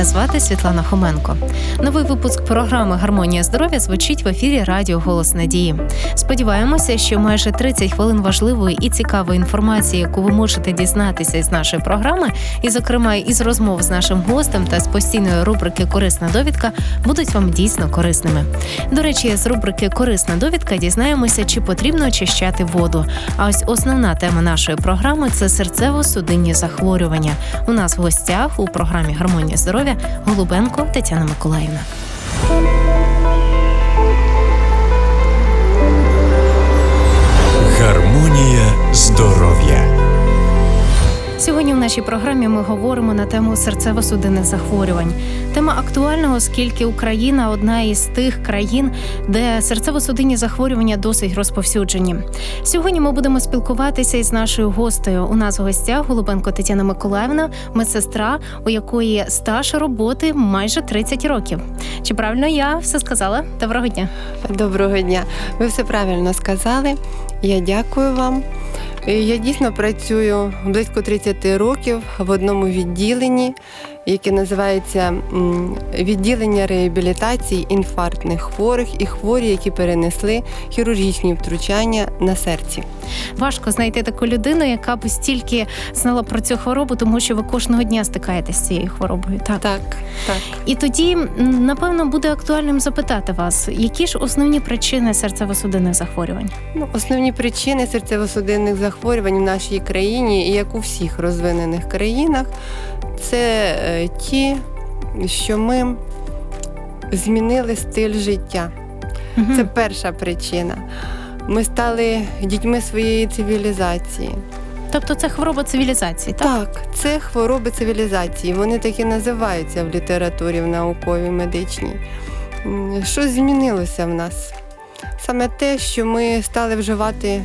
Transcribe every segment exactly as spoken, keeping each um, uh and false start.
Мене звати Світлана Хоменко. Новий випуск програми «Гармонія здоров'я» звучить в ефірі Радіо Голос Надії. Сподіваємося, що майже тридцять хвилин важливої і цікавої інформації, яку ви можете дізнатися із нашої програми, і, зокрема, із розмов з нашим гостем та з постійної рубрики «Корисна довідка», будуть вам дійсно корисними. До речі, з рубрики «Корисна довідка» дізнаємося, чи потрібно очищати воду. А ось основна тема нашої програми – це серцево-судинні захворювання. У нас в гостях у програмі «Гармонія здоров'я» Голубенко Тетяна Миколаївна. Гармонія здоров'я. Сьогодні в нашій програмі ми говоримо на тему серцево-судинних захворювань. Тема актуальна, оскільки Україна – одна із тих країн, де серцево-судинні захворювання досить розповсюджені. Сьогодні ми будемо спілкуватися із нашою гостею. У нас в гостях Голубенко Тетяна Миколаївна, медсестра, у якої стаж роботи майже тридцять років. Чи правильно я все сказала? Доброго дня. Доброго дня. Ви все правильно сказали. Я дякую вам. Я дійсно працюю близько тридцять років в одному відділенні, яке називається відділення реабілітації інфарктних хворих і хворі, які перенесли хірургічні втручання на серці. Важко знайти таку людину, яка б стільки знала про цю хворобу, тому що ви кожного дня стикаєтесь з цією хворобою. Так? Так, так. І тоді, напевно, буде актуальним запитати вас, які ж основні причини серцево-судинних захворювань? Ну, основні причини серцево-судинних захворювань в нашій країні, як у всіх розвинених країнах, це ті, що ми змінили стиль життя. Mm-hmm. Це перша причина. Ми стали дітьми своєї цивілізації. Тобто це хвороба цивілізації, так? Так, це хвороби цивілізації. Вони так і називаються в літературі, в науковій, медичній. Що змінилося в нас? Саме те, що ми стали вживати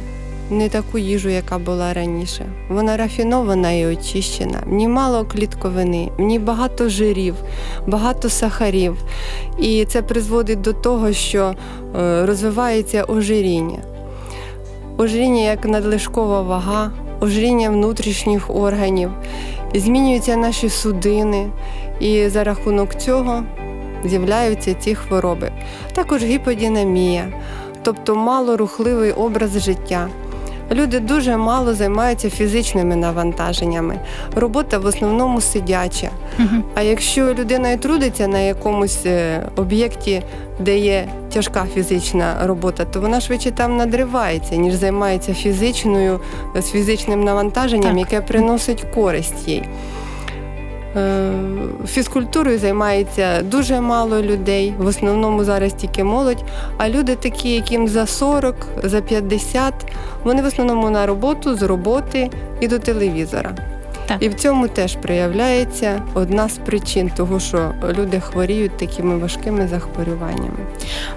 не таку їжу, яка була раніше. Вона рафінована і очищена. В ній мало клітковини, в ній багато жирів, багато сахарів. І це призводить до того, що розвивається ожиріння. Ожиріння як надлишкова вага, ожиріння внутрішніх органів. Змінюються наші судини. І за рахунок цього з'являються ці хвороби. Також гіподинамія, тобто малорухливий образ життя. Люди дуже мало займаються фізичними навантаженнями. Робота в основному сидяча. Uh-huh. А якщо людина і трудиться на якомусь об'єкті, де є тяжка фізична робота, то вона швидше там надривається, ніж займається фізичною, з фізичним навантаженням, так, яке приносить користь їй. Фізкультурою займається дуже мало людей, в основному зараз тільки молодь, а люди такі, яким за сорок, за п'ятдесят, вони в основному на роботу, з роботи і до телевізора. Так. І в цьому теж проявляється одна з причин того, що люди хворіють такими важкими захворюваннями.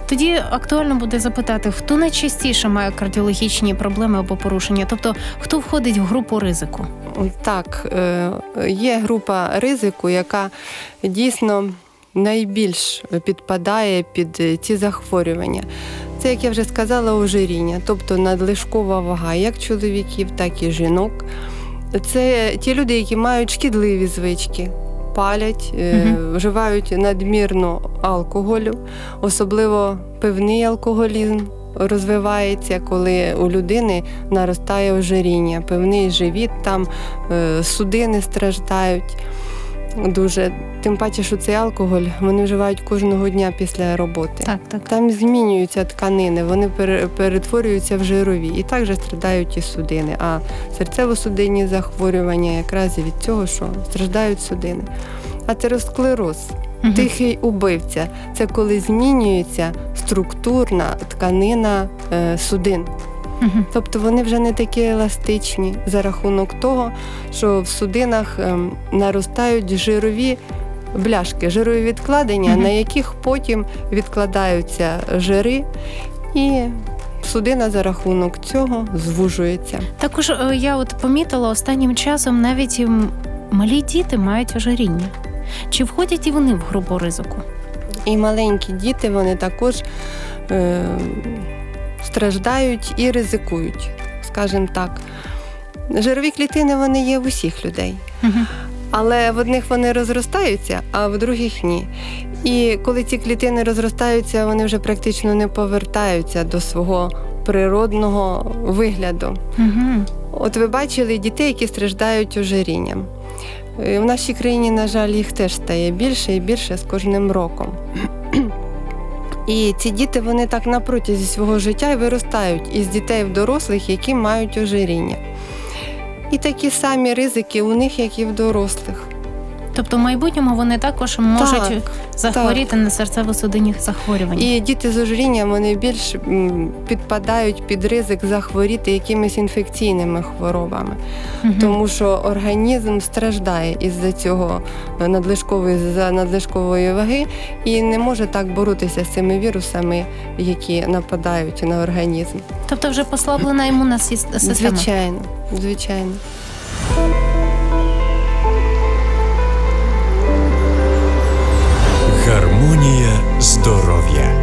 Тоді актуально буде запитати, хто найчастіше має кардіологічні проблеми або порушення? Тобто, хто входить в групу ризику? Так, є група ризику, яка дійсно найбільш підпадає під ці захворювання. Це, як я вже сказала, ожиріння, тобто надлишкова вага як чоловіків, так і жінок. Це ті люди, які мають шкідливі звички, палять, uh-huh. вживають надмірно алкоголю, особливо пивний алкоголізм розвивається, коли у людини наростає ожиріння, пивний живіт, там судини страждають дуже. Тим паче, що цей алкоголь вони вживають кожного дня після роботи. Так, так. Там змінюються тканини, вони перетворюються в жирові. І також страдають і судини. А серцево-судинні захворювання якраз від цього, що страждають судини. Атеросклероз, угу. тихий убивця. Це коли змінюється структурна тканина е, судин. Угу. Тобто вони вже не такі еластичні за рахунок того, що в судинах е, наростають жирові бляшки, жирові відкладення, mm-hmm. на яких потім відкладаються жири, і судина за рахунок цього звужується. Також я от помітила останнім часом, навіть малі діти мають ожиріння. Чи входять і вони в групу ризику? І маленькі діти, вони також е- страждають і ризикують, скажімо так. Жирові клітини, вони є в усіх людей. Mm-hmm. Але в одних вони розростаються, а в других ні. І коли ці клітини розростаються, вони вже практично не повертаються до свого природного вигляду. Угу. От ви бачили дітей, які страждають ожирінням. В нашій країні, на жаль, їх теж стає більше і більше з кожним роком. І ці діти, вони так на протязі свого життя виростають із дітей в дорослих, які мають ожиріння. І такі самі ризики у них, як і в дорослих. Тобто в майбутньому вони також можуть так, захворіти так. на серцево-судинні захворювання. І діти з ожирінням, вони більш підпадають під ризик захворіти якимись інфекційними хворобами. Угу. Тому що організм страждає із-за цього надлишкової, за надлишкової ваги і не може так боротися з цими вірусами, які нападають на організм. Тобто вже послаблена імунна система? Звичайно, звичайно. Гармонія здоров'я.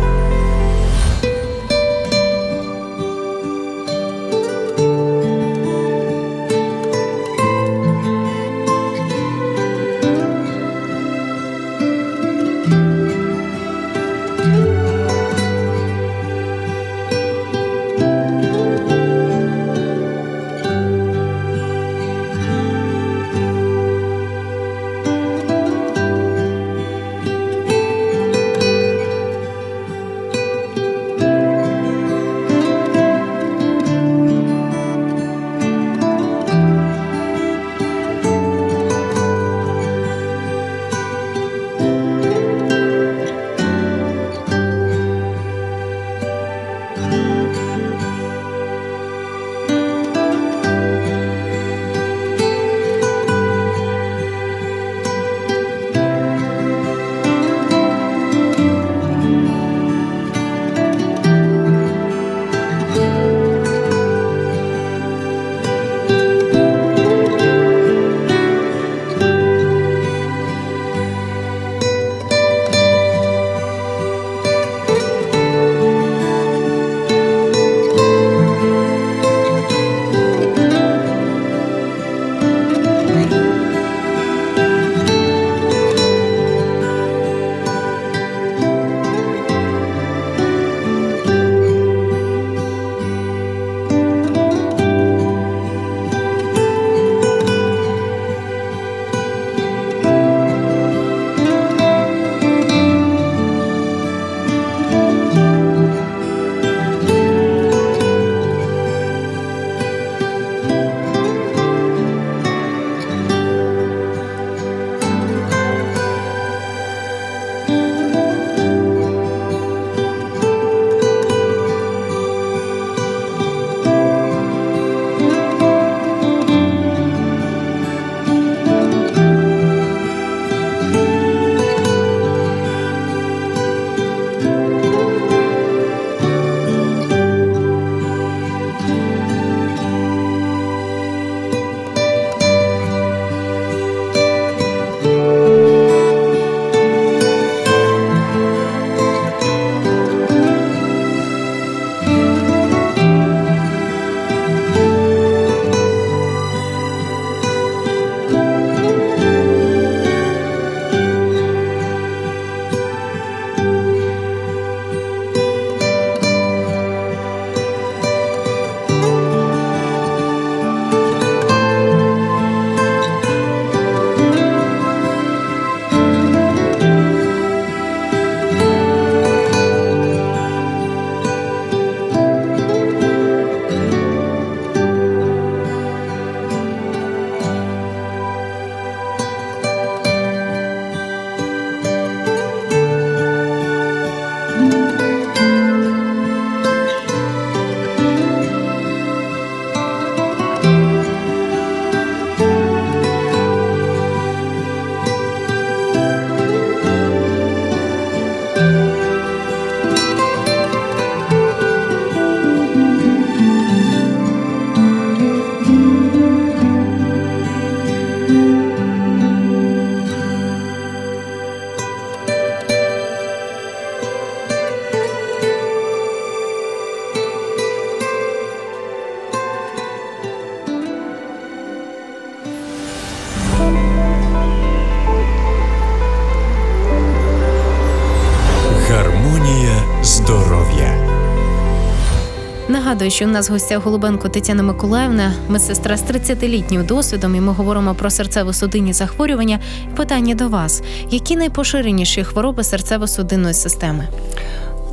Нагадую, що у нас в гостях Голубенко Тетяна Миколаївна, медсестра з тридцятилітнім досвідом, і ми говоримо про серцево-судинні захворювання. Питання до вас. Які найпоширеніші хвороби серцево-судинної системи?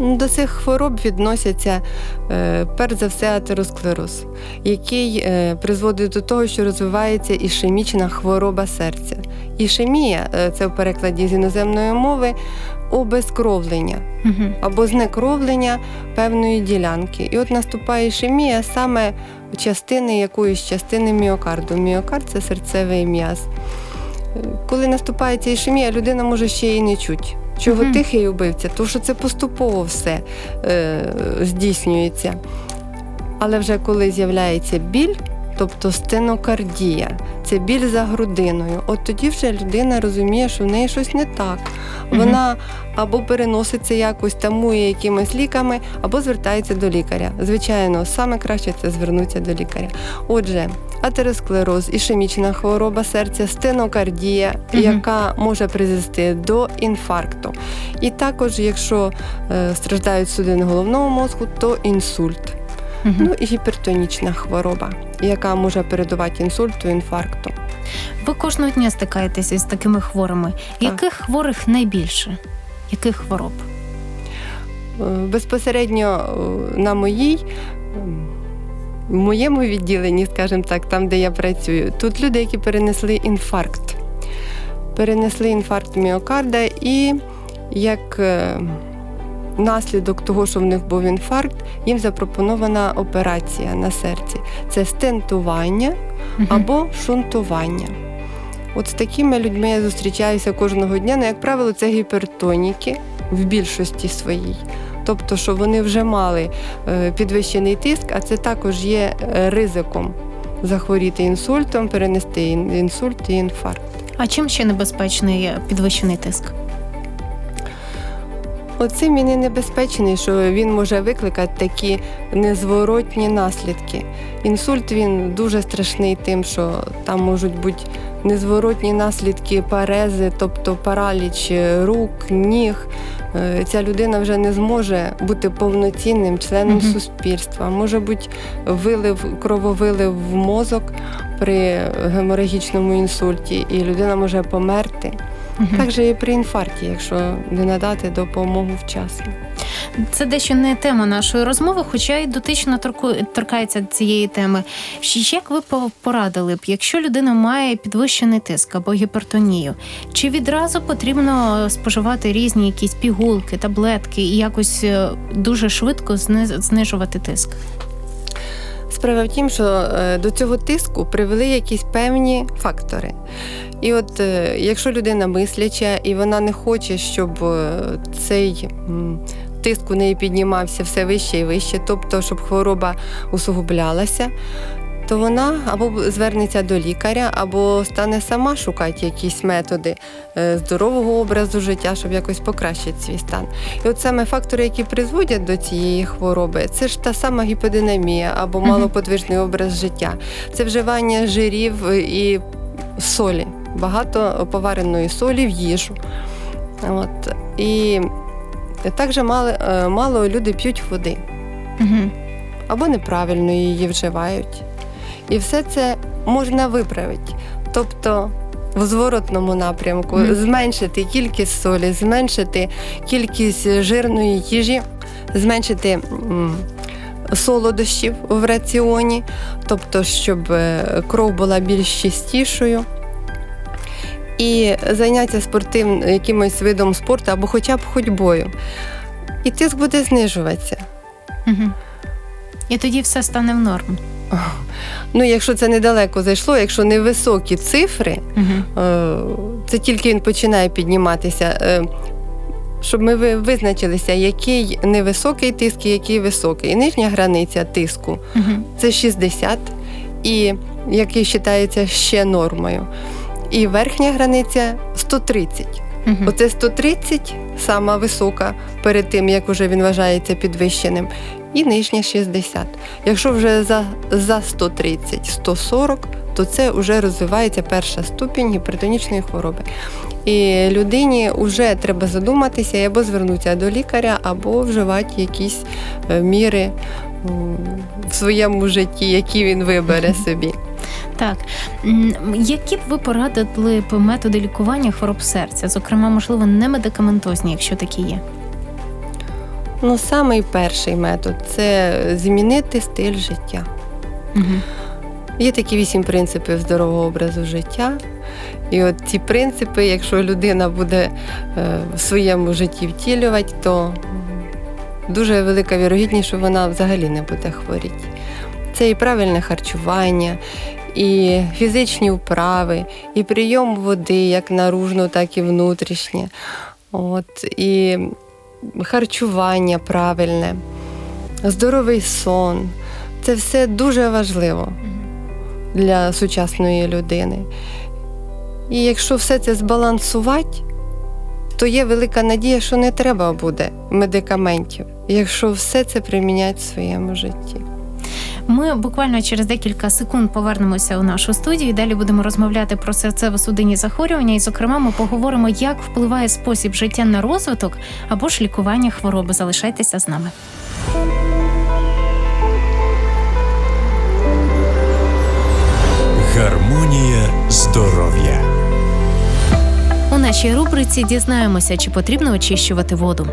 До цих хвороб відносяться, перш за все, атеросклероз, який призводить до того, що розвивається ішемічна хвороба серця. Ішемія – це в перекладі з іноземної мови обезкровлення або знекровлення певної ділянки. І от наступає ішемія саме частини якоїсь частини міокарду. Міокард – це серцевий м'яз. Коли наступає ця ішемія, людина може ще й не чути. Чого mm-hmm. тихий убивця? Тому що це поступово все е, здійснюється. Але вже коли з'являється біль, тобто стенокардія, це біль за грудиною, от тоді вже людина розуміє, що в неї щось не так. Вона mm-hmm. або переноситься якось, тамує якимись ліками, або звертається до лікаря. Звичайно, саме краще це звернутися до лікаря. Отже, атеросклероз, ішемічна хвороба серця, стенокардія, mm-hmm. яка може призвести до інфаркту. І також, якщо е, страждають судини головного мозку, то інсульт. Mm-hmm. Ну і гіпертонічна хвороба, яка може передувати інсульту, інфаркту. Ви кожного дня стикаєтеся з такими хворими. Так. Яких хворих найбільше? Яких хвороб? Безпосередньо на моїй, в моєму відділенні, скажімо так, там, де я працюю, тут люди, які перенесли інфаркт. Перенесли інфаркт міокарда і як наслідок того, що в них був інфаркт, їм запропонована операція на серці. Це стентування або шунтування. От з такими людьми я зустрічаюся кожного дня, але, як правило, це гіпертоніки в більшості своїй. Тобто, що вони вже мали підвищений тиск, а це також є ризиком захворіти інсультом, перенести інсульт і інфаркт. А чим ще небезпечний підвищений тиск? Оцим він і небезпечний, що він може викликати такі незворотні наслідки. Інсульт, він дуже страшний тим, що там можуть бути незворотні наслідки парези, тобто параліч рук, ніг. Ця людина вже не зможе бути повноцінним членом mm-hmm. суспільства. Може бути вилив, крововилив в мозок при геморагічному інсульті, і людина може померти. Mm-hmm. Так же і при інфаркті, якщо не надати допомогу вчасно. Це дещо не тема нашої розмови, хоча й дотично торкається цієї теми. Як ви порадили б, якщо людина має підвищений тиск або гіпертонію, чи відразу потрібно споживати різні якісь пігулки, таблетки і якось дуже швидко знижувати тиск? Справа в тім, що до цього тиску привели якісь певні фактори. І от якщо людина мисляча і вона не хоче, щоб цей тиск у неї піднімався все вище і вище, тобто щоб хвороба усугублялася, то вона або звернеться до лікаря, або стане сама шукати якісь методи здорового образу життя, щоб якось покращити свій стан. І от саме фактори, які призводять до цієї хвороби, це ж та сама гіподинамія або малоподвижний образ життя, це вживання жирів і солі, багато повареної солі в їжу. От. І також мало, мало люди п'ють води або неправильно її вживають. І все це можна виправити, тобто в зворотному напрямку mm-hmm. зменшити кількість солі, зменшити кількість жирної їжі, зменшити м- солодощів в раціоні, тобто щоб кров була більш чистішою. І зайнятися спортивним якимось видом спорту або хоча б ходьбою. І тиск буде знижуватися. Mm-hmm. І тоді все стане в норму. Ну, якщо це недалеко зайшло, якщо невисокі цифри, uh-huh. це тільки він починає підніматися. Щоб ми визначилися, який невисокий тиск і який високий. І нижня границя тиску uh-huh. – це шістдесят, і який вважається ще нормою. І верхня границя – сто тридцять. Uh-huh. Оце сто тридцять, сама висока, перед тим, як уже він вважається підвищеним. і нижня шістдесят. Якщо вже за, за сто тридцять - сто сорок, то це вже розвивається перша ступінь гіпертонічної хвороби. І людині вже треба задуматися, або звернутися до лікаря, або вживати якісь міри в своєму житті, які він вибере собі. Так. Які б ви порадили б методи лікування хвороб серця? Зокрема, можливо, немедикаментозні, якщо такі є? Ну, самий перший метод – це змінити стиль життя. Угу. Є такі вісім принципів здорового образу життя. І от ці принципи, якщо людина буде в своєму житті втілювати, то дуже велика вірогідність, що вона взагалі не буде хворіти. Це і правильне харчування, і фізичні вправи, і прийом води, як наружно, так і внутрішнє. От, і харчування правильне, здоровий сон. Це все дуже важливо для сучасної людини. І якщо все це збалансувати, то є велика надія, що не треба буде медикаментів, якщо все це приміняти в своєму житті. Ми буквально через декілька секунд повернемося у нашу студію і далі будемо розмовляти про серцево-судинні захворювання. І, зокрема, ми поговоримо, як впливає спосіб життя на розвиток або ж лікування хвороби. Залишайтеся з нами. Гармонія здоров'я. У нашій рубриці дізнаємося, чи потрібно очищувати воду.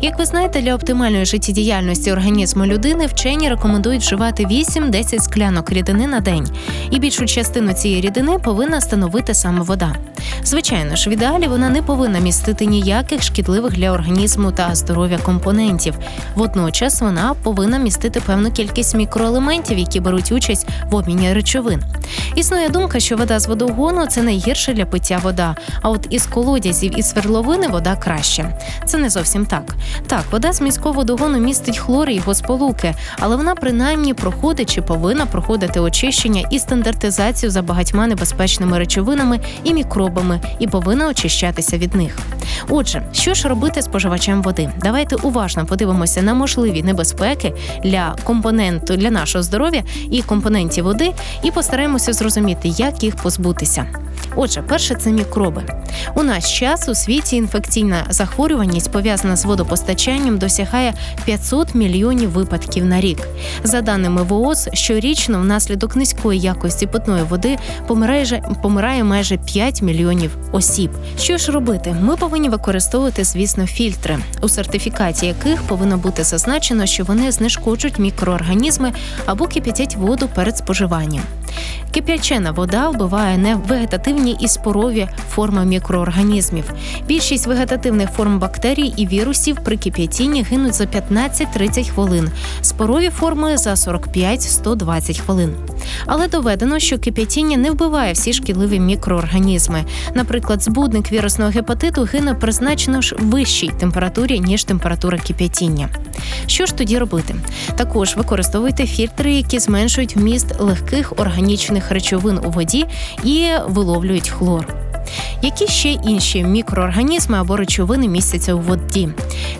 Як ви знаєте, для оптимальної життєдіяльності організму людини вчені рекомендують вживати вісім-десять склянок рідини на день. І більшу частину цієї рідини повинна становити саме вода. Звичайно ж, в ідеалі вона не повинна містити ніяких шкідливих для організму та здоров'я компонентів. Водночас вона повинна містити певну кількість мікроелементів, які беруть участь в обміні речовин. Існує думка, що вода з водогону – це найгірша для пиття вода, а от із колодязів і свердловини вода краще. Це не зовсім так. Так, вода з міського водогону містить хлор і його сполуки, але вона принаймні проходить чи повинна проходити очищення і стандартизацію за багатьма небезпечними речовинами і мікробами і повинна очищатися від них. Отже, що ж робити споживачем води? Давайте уважно подивимося на можливі небезпеки для компоненту для нашого здоров'я і компонентів води і постараємося зрозуміти, як їх позбутися. Отже, перше – це мікроби. У наш час у світі інфекційна захворюваність, пов'язана з водопостачанням, досягає п'ятсот мільйонів випадків на рік. За даними ВООЗ, щорічно внаслідок низької якості питної води помирає, помирає майже п'ять мільйонів осіб. Що ж робити? Ми повинні використовувати, звісно, фільтри, у сертифікаті яких повинно бути зазначено, що вони знешкоджують мікроорганізми або кип'ятять воду перед споживанням. Кип'ячена вода вбиває невегетативні і спорові форми мікроорганізмів. Більшість вегетативних форм бактерій і вірусів при кип'ятінні гинуть за п'ятнадцять-тридцять хвилин, спорові форми – за сорок п'ять - сто двадцять хвилин. Але доведено, що кип'ятіння не вбиває всі шкідливі мікроорганізми. Наприклад, збудник вірусного гепатиту гине при значно ж вищій температурі, ніж температура кип'ятіння. Що ж тоді робити? Також використовуйте фільтри, які зменшують вміст легких органічних речовин у воді і виловлюють хлор. Які ще інші мікроорганізми або речовини містяться у воді?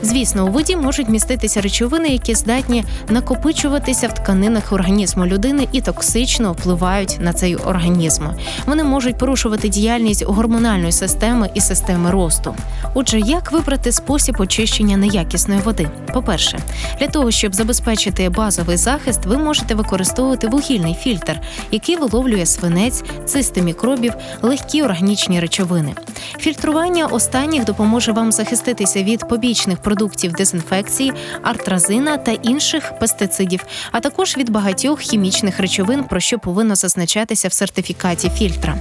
Звісно, у воді можуть міститися речовини, які здатні накопичуватися в тканинах організму людини і токсично впливають на цей організм. Вони можуть порушувати діяльність гормональної системи і системи росту. Отже, як вибрати спосіб очищення неякісної води? По-перше, для того, щоб забезпечити базовий захист, ви можете використовувати вугільний фільтр, який виловлює свинець, цисти мікробів, легкі органічні речовини. Фільтрування останніх допоможе вам захиститися від побічних продуктів дезінфекції, артразина та інших пестицидів, а також від багатьох хімічних речовин, про що повинно зазначатися в сертифікаті фільтра.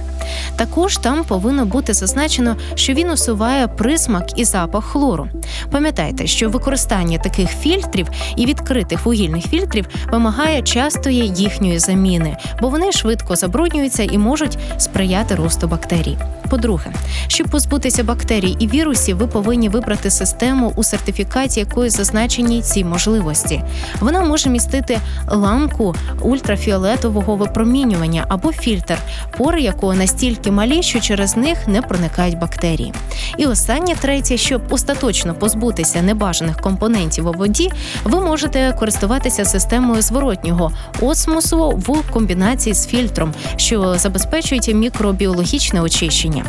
Також там повинно бути зазначено, що він усуває присмак і запах хлору. Пам'ятайте, що використання таких фільтрів і відкритих вугільних фільтрів вимагає частої їхньої заміни, бо вони швидко забруднюються і можуть сприяти росту бактерій. По-друге, щоб позбутися бактерій і вірусів, ви повинні вибрати систему, у сертифікаті якої зазначені ці можливості. Вона може містити ланку ультрафіолетового випромінювання або фільтр, пори якого настільки малі, що через них не проникають бактерії. І останнє, третє, щоб остаточно позбутися небажаних компонентів у воді, ви можете користуватися системою зворотнього осмосу в комбінації з фільтром, що забезпечує мікробіологічне очищення.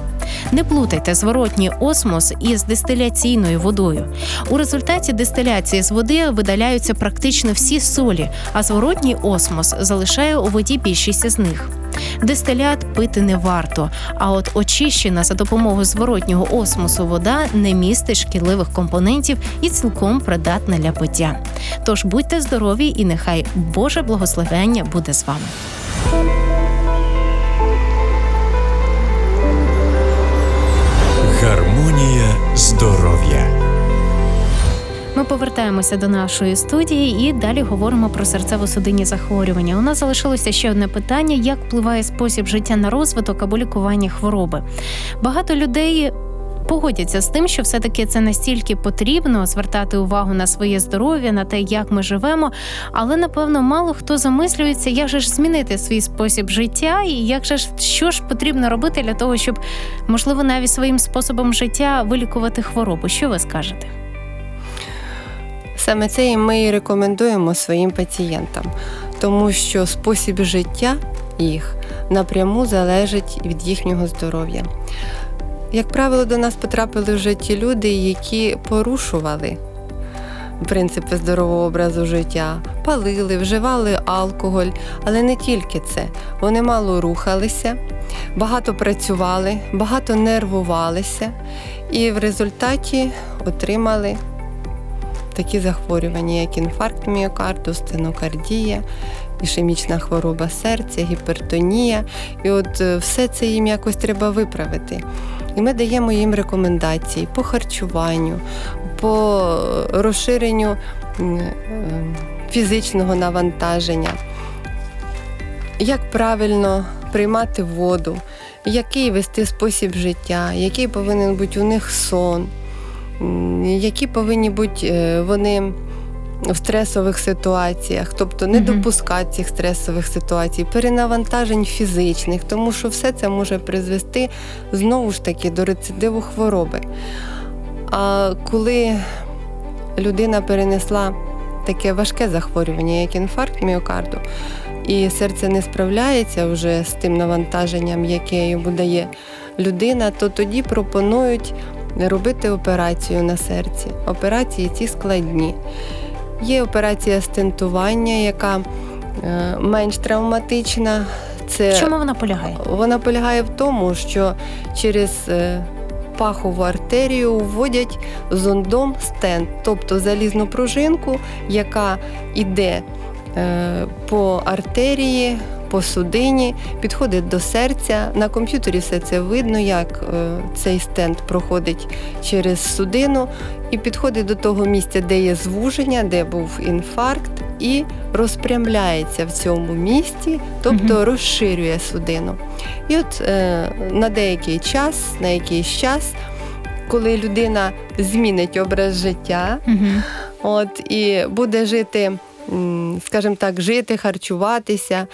Не плутайте зворотній осмос із дистиляційною водою. У результаті дистиляції з води видаляються практично всі солі, а зворотній осмос залишає у воді більшість з них. Дистилят пити не варто, а от очищена за допомогою зворотнього осмосу вода не містить шкідливих компонентів і цілком придатна для пиття. Тож будьте здорові і нехай Боже благословення буде з вами. Гармонія здоров'я. Ми повертаємося до нашої студії і далі говоримо про серцево-судинні захворювання. У нас залишилося ще одне питання: як впливає спосіб життя на розвиток або лікування хвороби? Багато людей погодяться з тим, що все-таки це настільки потрібно звертати увагу на своє здоров'я, на те, як ми живемо, але, напевно, мало хто замислюється, як же ж змінити свій спосіб життя і як же ж, що ж потрібно робити для того, щоб, можливо, навіть своїм способом життя вилікувати хворобу. Що ви скажете? Саме це і ми і рекомендуємо своїм пацієнтам, тому що спосіб життя їх напряму залежить від їхнього здоров'я. Як правило, до нас потрапили вже ті люди, які порушували принципи здорового образу життя, палили, вживали алкоголь, але не тільки це. Вони мало рухалися, багато працювали, багато нервувалися і в результаті отримали такі захворювання, як інфаркт міокарду, стенокардія, ішемічна хвороба серця, гіпертонія. І от все це їм якось треба виправити. І ми даємо їм рекомендації по харчуванню, по розширенню фізичного навантаження, як правильно приймати воду, який вести спосіб життя, який повинен бути у них сон, які повинні бути вони в стресових ситуаціях, тобто не допускати цих стресових ситуацій, перенавантажень фізичних, тому що все це може призвести знову ж таки до рецидиву хвороби. А коли людина перенесла таке важке захворювання, як інфаркт міокарду, і серце не справляється вже з тим навантаженням, яке йому дає людина, то тоді пропонують робити операцію на серці. Операції ці складні. Є операція стентування, яка менш травматична. Це... В чому вона полягає? Вона полягає в тому, що через пахову артерію вводять зондом стент, тобто залізну пружинку, яка йде по артерії, по судині, підходить до серця. На комп'ютері все це видно, як цей стент проходить через судину і підходить до того місця, де є звуження, де був інфаркт, і розпрямляється в цьому місці, тобто угу. розширює судину. І от е, на деякий час, на якийсь час, коли людина змінить образ життя, угу. от, і буде жити, скажімо так, жити, харчуватися,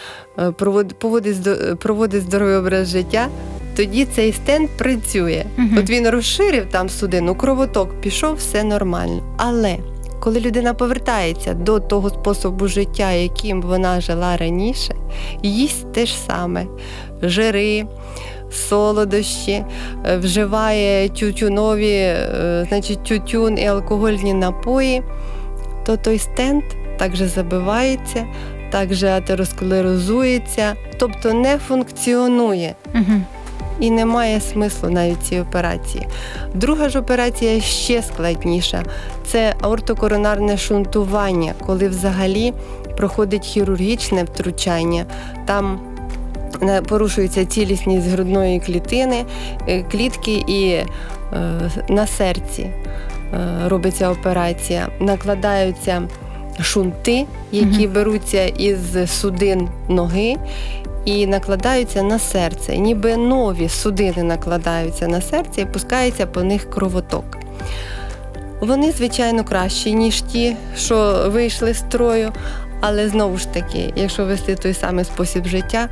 проводити здоровий образ життя, тоді цей стенд працює. Uh-huh. От він розширив там судину, кровоток пішов, все нормально. Але коли людина повертається до того способу життя, яким вона жила раніше, їсть те ж саме. Жири, солодощі, вживає тютюнові, значить, тютюн і алкогольні напої, то той стенд також забивається, також атеросклерозується, тобто не функціонує. Угу. І немає смислу навіть цієї операції. Друга ж операція ще складніша. Це аортокоронарне шунтування, коли взагалі проходить хірургічне втручання. Там порушується цілісність грудної клітини, клітки і е, на серці е, робиться операція. Накладаються шунти, які беруться із судин ноги і накладаються на серце, ніби нові судини накладаються на серце і пускається по них кровоток. Вони, звичайно, кращі, ніж ті, що вийшли з строю, але знову ж таки, якщо вести той самий спосіб життя,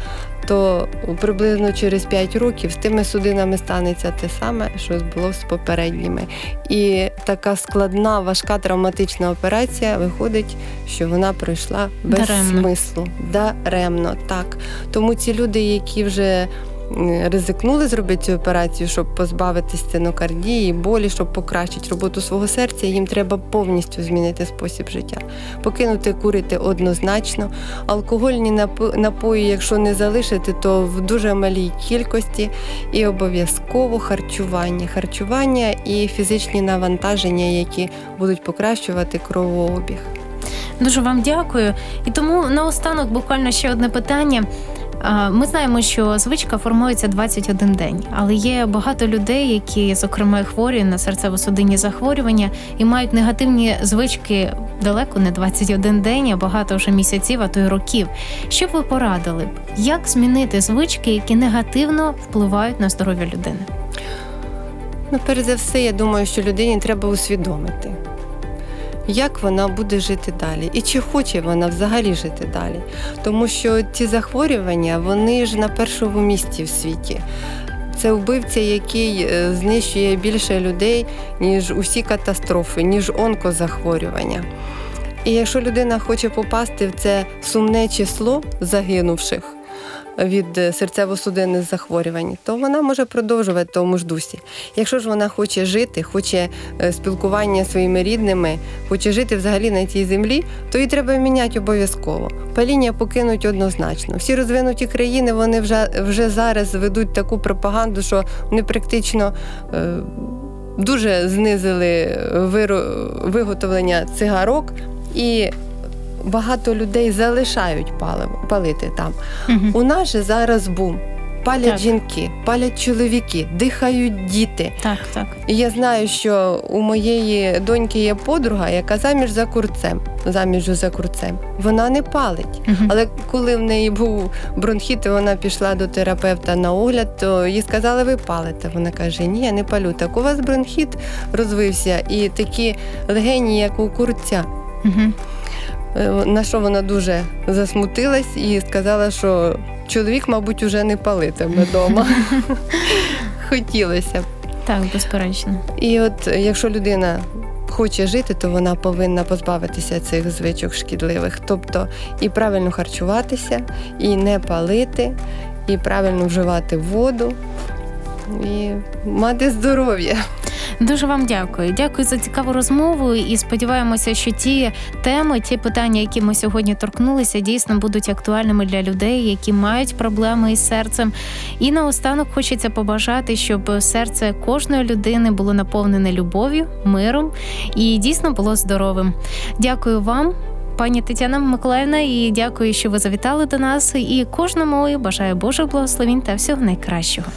то приблизно через п'ять років з тими судинами станеться те саме, що було з попередніми. І така складна, важка, травматична операція, виходить, що вона пройшла без Даремно. смислу. Даремно, так. Тому ці люди, які вже ризикнули зробити цю операцію, щоб позбавитись стенокардії, болі, щоб покращити роботу свого серця, їм треба повністю змінити спосіб життя. Покинути курити однозначно. Алкогольні напої, якщо не залишити, то в дуже малій кількості. І обов'язково харчування. Харчування і фізичні навантаження, які будуть покращувати кровообіг. Дуже вам дякую. І тому наостанок буквально ще одне питання. Ми знаємо, що звичка формується двадцять один день, але є багато людей, які, зокрема, хворі на серцево-судинні захворювання і мають негативні звички далеко не двадцять один день, а багато вже місяців, а то й років. Що б ви порадили? Як змінити звички, які негативно впливають на здоров'я людини? Ну, перш за все, я думаю, що людині треба усвідомити, як вона буде жити далі і чи хоче вона взагалі жити далі. Тому що ці захворювання, вони ж на першому місці в світі. Це вбивця, який знищує більше людей, ніж усі катастрофи, ніж онкозахворювання. І якщо людина хоче попасти в це сумне число загинувших від серцево-судинних захворювань, то вона може продовжувати в тому ж дусі. Якщо ж вона хоче жити, хоче спілкування зі своїми рідними, хоче жити взагалі на цій землі, то її треба міняти обов'язково. Паління покинуть однозначно. Всі розвинуті країни, вони вже, вже зараз ведуть таку пропаганду, що вони практично е, дуже знизили виро, виготовлення цигарок і багато людей залишають паливо, палити там. Угу. У нас же зараз бум. Палять так. жінки, палять чоловіки, дихають діти. Так, так. І я знаю, що у моєї доньки є подруга, яка заміж за курцем, заміж за курцем. Вона не палить. Угу. Але коли в неї був бронхіт, і вона пішла до терапевта на огляд, то їй сказали, ви палите. Вона каже, ні, я не палю. Так у вас бронхіт розвився і такі легені, як у курця. Угу. На що вона дуже засмутилась і сказала, що чоловік, мабуть, уже не палитиме вдома. Хотілося б. Так, безперечно. І от якщо людина хоче жити, то вона повинна позбавитися цих звичок шкідливих. Тобто і правильно харчуватися, і не палити, і правильно вживати воду, і мати здоров'я. Дуже вам дякую. Дякую за цікаву розмову і сподіваємося, що ті теми, ті питання, які ми сьогодні торкнулися, дійсно будуть актуальними для людей, які мають проблеми із серцем. І наостанок хочеться побажати, щоб серце кожної людини було наповнене любов'ю, миром і дійсно було здоровим. Дякую вам, пані Тетяна Миколаївна, і дякую, що ви завітали до нас. І кожному бажаю Божих благословінь та всього найкращого.